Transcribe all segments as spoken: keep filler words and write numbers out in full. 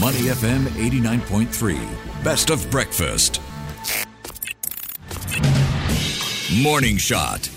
Money F M eighty-nine point three. Best of breakfast. Morning Shot.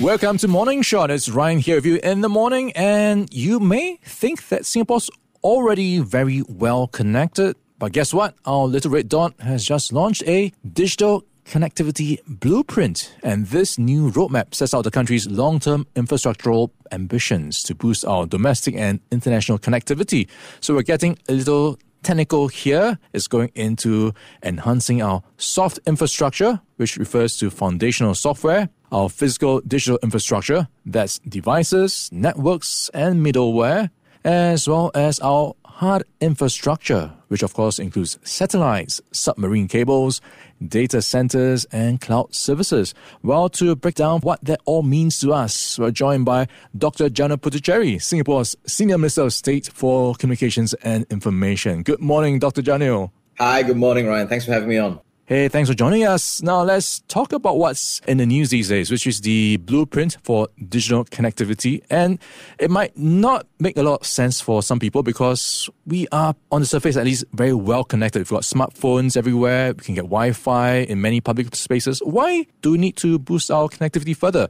Welcome to Morning Shot. It's Ryan here with you in the morning. And you may think that Singapore's already very well connected. But guess what? Our little red dot has just launched a Digital Connectivity Blueprint. And this new roadmap sets out the country's long-term infrastructural ambitions to boost our domestic and international connectivity. So we're getting a little technical here. It's going into enhancing our soft infrastructure, which refers to foundational software, our physical digital infrastructure, that's devices, networks, and middleware, as well as our hard infrastructure, which of course includes satellites, submarine cables, data centers, and cloud services. Well, to break down what that all means to us, we're joined by Doctor Janil Puthucheary, Singapore's Senior Minister of State for Communications and Information. Good morning, Doctor Janil. Hi, good morning, Ryan. Thanks for having me on. Hey, thanks for joining us. Now, let's talk about what's in the news these days, which is the blueprint for digital connectivity. And it might not make a lot of sense for some people because we are, on the surface at least, very well connected. We've got smartphones everywhere. We can get Wi-Fi in many public spaces. Why do we need to boost our connectivity further?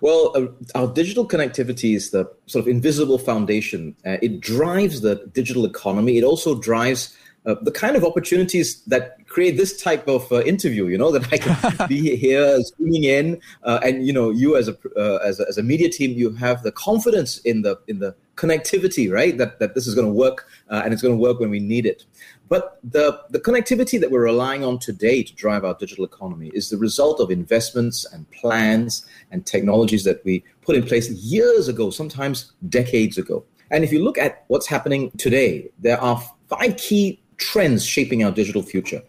Well, uh, our digital connectivity is the sort of invisible foundation. Uh, it drives the digital economy. It also drives Uh, the kind of opportunities that create this type of uh, interview, you know, that I can be here zooming in, uh, and you know, you as a, uh, as a as a media team, you have the confidence in the in the connectivity, right? That that this is going to work, uh, and it's going to work when we need it. But the the connectivity that we're relying on today to drive our digital economy is the result of investments and plans and technologies that we put in place years ago, sometimes decades ago. And if you look at what's happening today, there are five key trends shaping our digital future: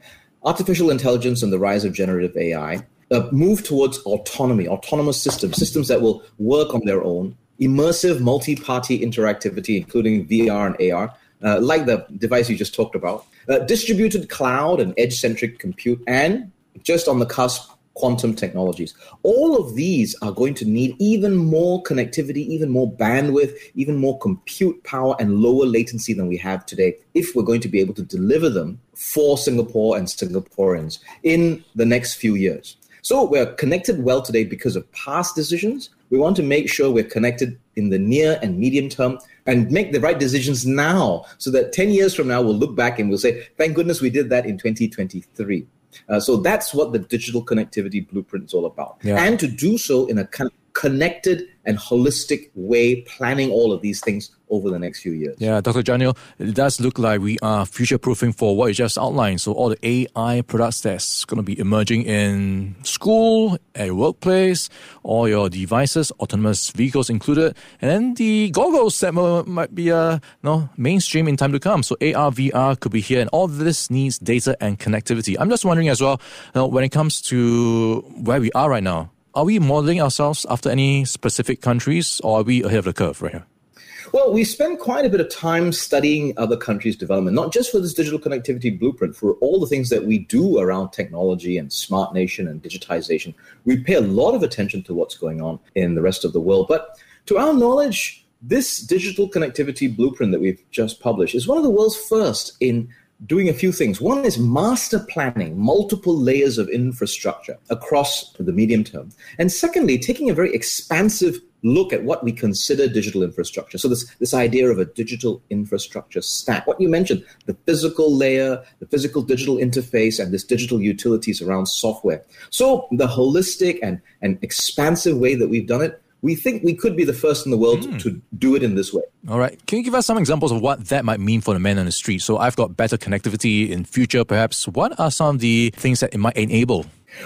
artificial intelligence and the rise of generative A I, a move towards autonomy, autonomous systems, systems that will work on their own, immersive multi-party interactivity, including V R and A R, uh, like the device you just talked about, uh, distributed cloud and edge-centric compute, and just on the cusp, quantum technologies. All of these are going to need even more connectivity, even more bandwidth, even more compute power and lower latency than we have today if we're going to be able to deliver them for Singapore and Singaporeans in the next few years. So we're connected well today because of past decisions. We want to make sure we're connected in the near and medium term and make the right decisions now so that ten years from now, we'll look back and we'll say, thank goodness we did that in twenty twenty-three. Uh, so that's what the digital connectivity blueprint is all about. Yeah. And to do so in a con- connected and holistic way, planning all of these things over the next few years. Yeah, Doctor Janil, it does look like we are future-proofing for what you just outlined. So all the A I products that's going to be emerging in school, at your workplace, all your devices, autonomous vehicles included, and then the goggles that might be uh, you know, mainstream in time to come. So A R, V R could be here, and all this needs data and connectivity. I'm just wondering as well, you know, when it comes to where we are right now, are we modeling ourselves after any specific countries, or are we ahead of the curve right here? Well, we spend quite a bit of time studying other countries' development, not just for this digital connectivity blueprint, for all the things that we do around technology and smart nation and digitization. We pay a lot of attention to what's going on in the rest of the world. But to our knowledge, this digital connectivity blueprint that we've just published is one of the world's first in doing a few things. One is master planning multiple layers of infrastructure across the medium term. And secondly, taking a very expansive look at what we consider digital infrastructure. So this, this idea of a digital infrastructure stack, what you mentioned, the physical layer, the physical digital interface, and this digital utilities around software. So the holistic and, and expansive way that we've done it, we think we could be the first in the world mm. to do it in this way. All right. Can you give us some examples of what that might mean for the man on the street? So I've got better connectivity in future, perhaps. What are some of the things that it might enable?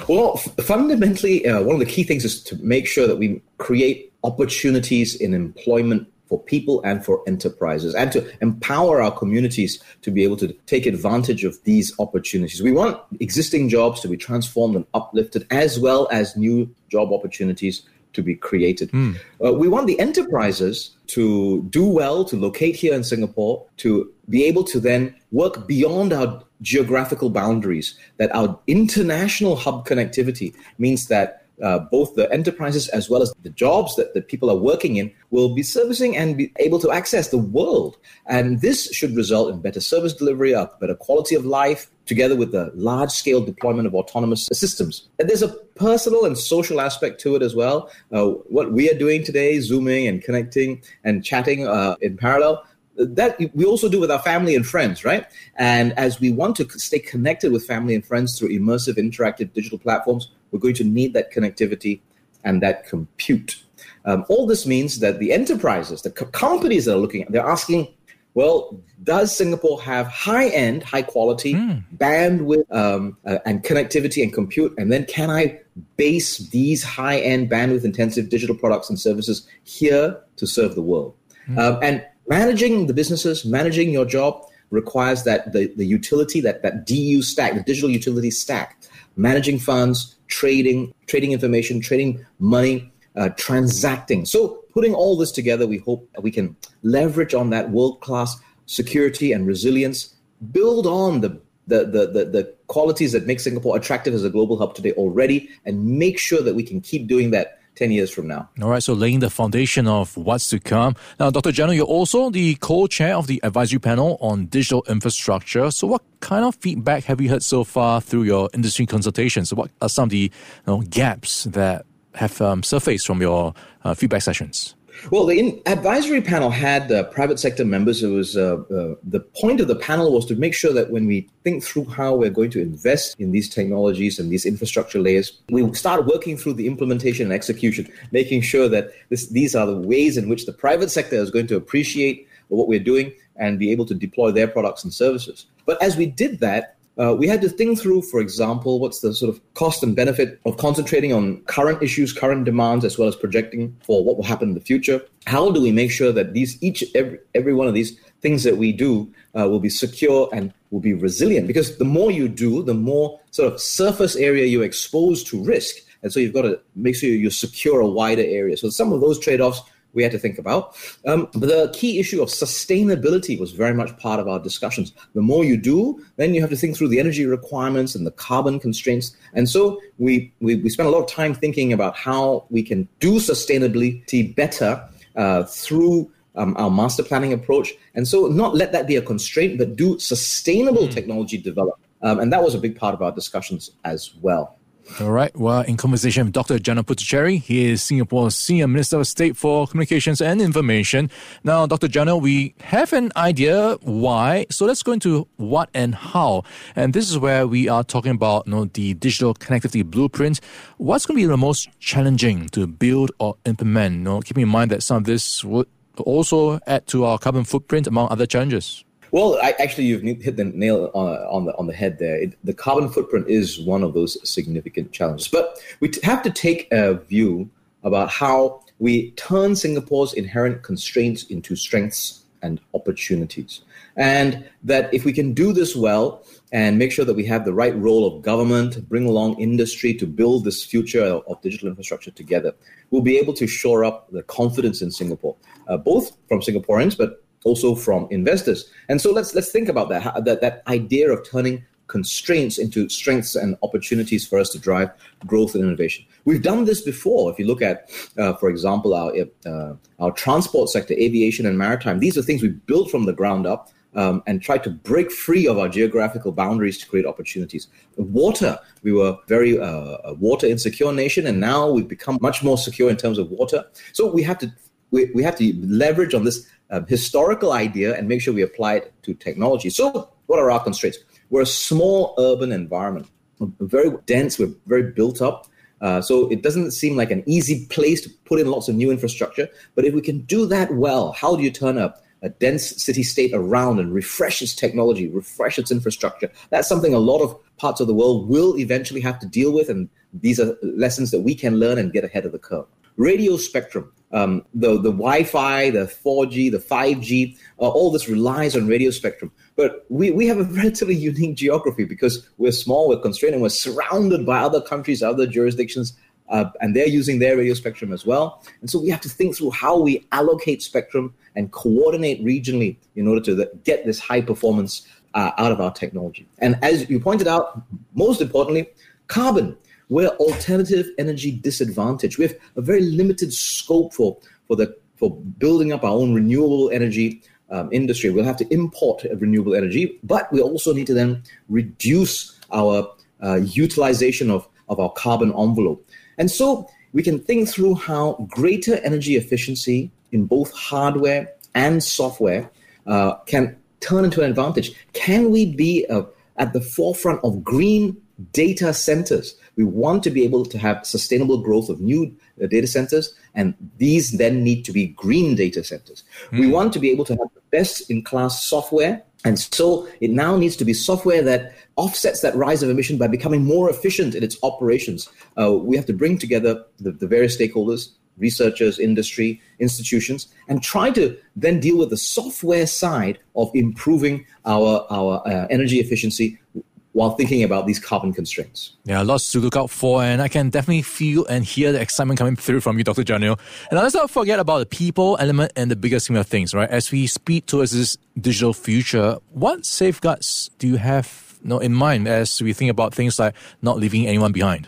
Well, fundamentally, uh, one of the key things is to make sure that we create opportunities in employment for people and for enterprises, and to empower our communities to be able to take advantage of these opportunities. We want existing jobs to be transformed and uplifted, as well as new job opportunities to be created. Mm. Uh, we want the enterprises to do well, to locate here in Singapore, to be able to then work beyond our geographical boundaries, that our international hub connectivity means that uh, both the enterprises as well as the jobs that the people are working in will be servicing and be able to access the world. And this should result in better service delivery, a better quality of life, together with the large-scale deployment of autonomous systems. And there's a personal and social aspect to it as well. Uh, what we are doing today, Zooming and connecting and chatting uh, in parallel, that we also do with our family and friends, right? And as we want to stay connected with family and friends through immersive, interactive digital platforms, we're going to need that connectivity and that compute. Um, all this means that the enterprises, the co- companies that are looking at, they're asking, well, does Singapore have high-end, high-quality mm. bandwidth um, uh, and connectivity and compute? And then can I base these high-end, bandwidth-intensive digital products and services here to serve the world? Mm. Um, and managing the businesses, managing your job requires that the, the utility, that, that D U stack, the digital utility stack, managing funds, trading, trading information, trading money, uh, transacting. So putting all this together, we hope that we can leverage on that world-class security and resilience, build on the, the, the, the, the qualities that make Singapore attractive as a global hub today already, and make sure that we can keep doing that ten years from now. All right, so laying the foundation of what's to come. Now, Doctor Janil, you're also the co-chair of the advisory panel on digital infrastructure. So what kind of feedback have you heard so far through your industry consultations? What are some of the you know, gaps that have um, surfaced from your uh, feedback sessions? Well, the in- advisory panel had uh, private sector members. It was uh, uh, the point of the panel was to make sure that when we think through how we're going to invest in these technologies and these infrastructure layers, we start working through the implementation and execution, making sure that this, these are the ways in which the private sector is going to appreciate what we're doing and be able to deploy their products and services. But as we did that, Uh, we had to think through, for example, what's the sort of cost and benefit of concentrating on current issues, current demands, as well as projecting for what will happen in the future. How do we make sure that these, each, every, every one of these things that we do uh, will be secure and will be resilient? Because the more you do, the more sort of surface area you expose to risk. And so you've got to make sure you secure a wider area. So some of those trade-offs we had to think about. Um, but the key issue of sustainability was very much part of our discussions. The more you do, then you have to think through the energy requirements and the carbon constraints. And so we, we, we spent a lot of time thinking about how we can do sustainability better uh, through um, our master planning approach. And so not let that be a constraint, but do sustainable mm. technology development. Um, and that was a big part of our discussions as well. All right, well, in conversation with Doctor Janil Puthucheary, he is Singapore's Senior Minister of State for Communications and Information. Now, Doctor Janil, we have an idea why, so let's go into what and how. And this is where we are talking about you know, the Digital Connectivity Blueprint. What's going to be the most challenging to build or implement? You know, keeping in mind that some of this would also add to our carbon footprint, among other challenges. Well, I, actually, you've hit the nail on, on the on the head there. It, the carbon footprint is one of those significant challenges. But we t- have to take a view about how we turn Singapore's inherent constraints into strengths and opportunities. And that if we can do this well and make sure that we have the right role of government, bring along industry to build this future of digital infrastructure together, we'll be able to shore up the confidence in Singapore, uh, both from Singaporeans, but also from investors. And so let's let's think about that, how, that, that idea of turning constraints into strengths and opportunities for us to drive growth and innovation. We've done this before. If you look at, uh, for example, our uh, our transport sector, aviation and maritime, these are things we built from the ground up um, and tried to break free of our geographical boundaries to create opportunities. Water, we were very uh, a water insecure nation, and now we've become much more secure in terms of water. So we have to we, we have to leverage on this Um, historical idea and make sure we apply it to technology. So what are our constraints? We're a small urban environment. We're very dense. We're very built up. Uh, so it doesn't seem like an easy place to put in lots of new infrastructure. But if we can do that well, how do you turn a, a dense city-state around and refresh its technology, refresh its infrastructure? That's something a lot of parts of the world will eventually have to deal with. And these are lessons that we can learn and get ahead of the curve. Radio spectrum, um, the, the Wi-Fi, the four G, the five G, uh, all this relies on radio spectrum. But we, we have a relatively unique geography because we're small, we're constrained, and we're surrounded by other countries, other jurisdictions, uh, and they're using their radio spectrum as well. And so we have to think through how we allocate spectrum and coordinate regionally in order to the, get this high performance uh, out of our technology. And as you pointed out, most importantly, carbon. we're alternative energy disadvantaged. We have a very limited scope for, for, the, for building up our own renewable energy um, industry. We'll have to import renewable energy, but we also need to then reduce our uh, utilization of, of our carbon envelope. And so we can think through how greater energy efficiency in both hardware and software uh, can turn into an advantage. Can we be uh, at the forefront of green data centers? We want to be able to have sustainable growth of new uh, data centers, and these then need to be green data centers. Mm. We want to be able to have the best-in-class software, and so it now needs to be software that offsets that rise of emission by becoming more efficient in its operations. Uh, we have to bring together the, the various stakeholders, researchers, industry, institutions, and try to then deal with the software side of improving our, our uh, energy efficiency while thinking about these carbon constraints. Yeah, lots to look out for, and I can definitely feel and hear the excitement coming through from you, Doctor Janil. And let's not forget about the people element and the bigger scheme of things, right? As we speed towards this digital future, what safeguards do you have you know, in mind as we think about things like not leaving anyone behind?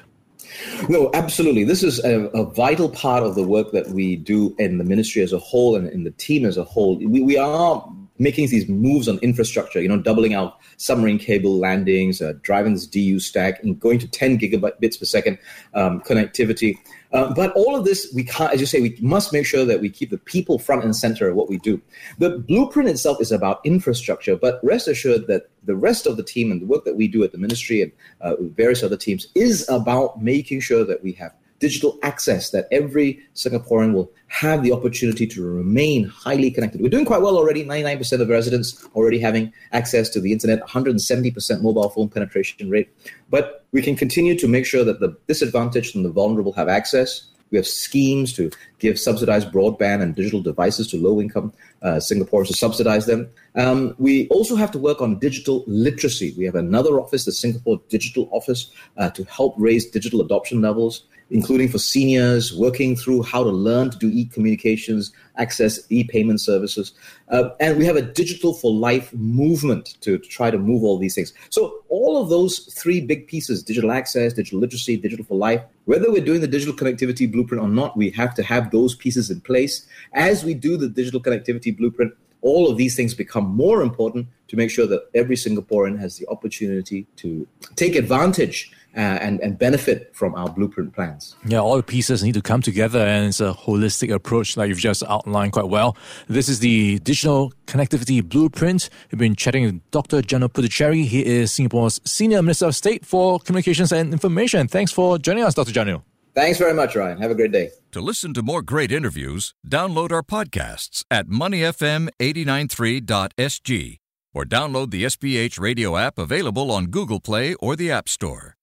No, absolutely. This is a, a vital part of the work that we do in the ministry as a whole and in the team as a whole. We, we are making these moves on infrastructure, you know, doubling our submarine cable landings, uh, driving this D U stack, and going to ten gigabits per second um, connectivity. Uh, but all of this, we can't, as you say, we must make sure that we keep the people front and center of what we do. The blueprint itself is about infrastructure, but rest assured that the rest of the team and the work that we do at the ministry and uh, various other teams is about making sure that we have digital access, that every Singaporean will have the opportunity to remain highly connected. We're doing quite well already. ninety-nine percent of residents already having access to the internet, one hundred seventy percent mobile phone penetration rate. But we can continue to make sure that the disadvantaged and the vulnerable have access. We have schemes to give subsidized broadband and digital devices to low-income uh, Singaporeans to subsidize them. Um, we also have to work on digital literacy. We have another office, the Singapore Digital Office, uh, to help raise digital adoption levels, including for seniors, working through how to learn to do e-communications, access e-payment services. Uh, and we have a Digital for Life movement to, to try to move all these things. So all of those three big pieces, digital access, digital literacy, digital for life, whether we're doing the Digital Connectivity Blueprint or not, we have to have those pieces in place. As we do the Digital Connectivity Blueprint, all of these things become more important to make sure that every Singaporean has the opportunity to take advantage uh, and, and benefit from our blueprint plans. Yeah, all the pieces need to come together, and it's a holistic approach like you've just outlined quite well. This is the Digital Connectivity Blueprint. We've been chatting with Doctor Janil Puthucheary. He is Singapore's Senior Minister of State for Communications and Information. Thanks for joining us, Doctor Janil. Thanks very much, Ryan. Have a great day. To listen to more great interviews, download our podcasts at money f m eight nine three dot s g or download the S B H Radio app available on Google Play or the App Store.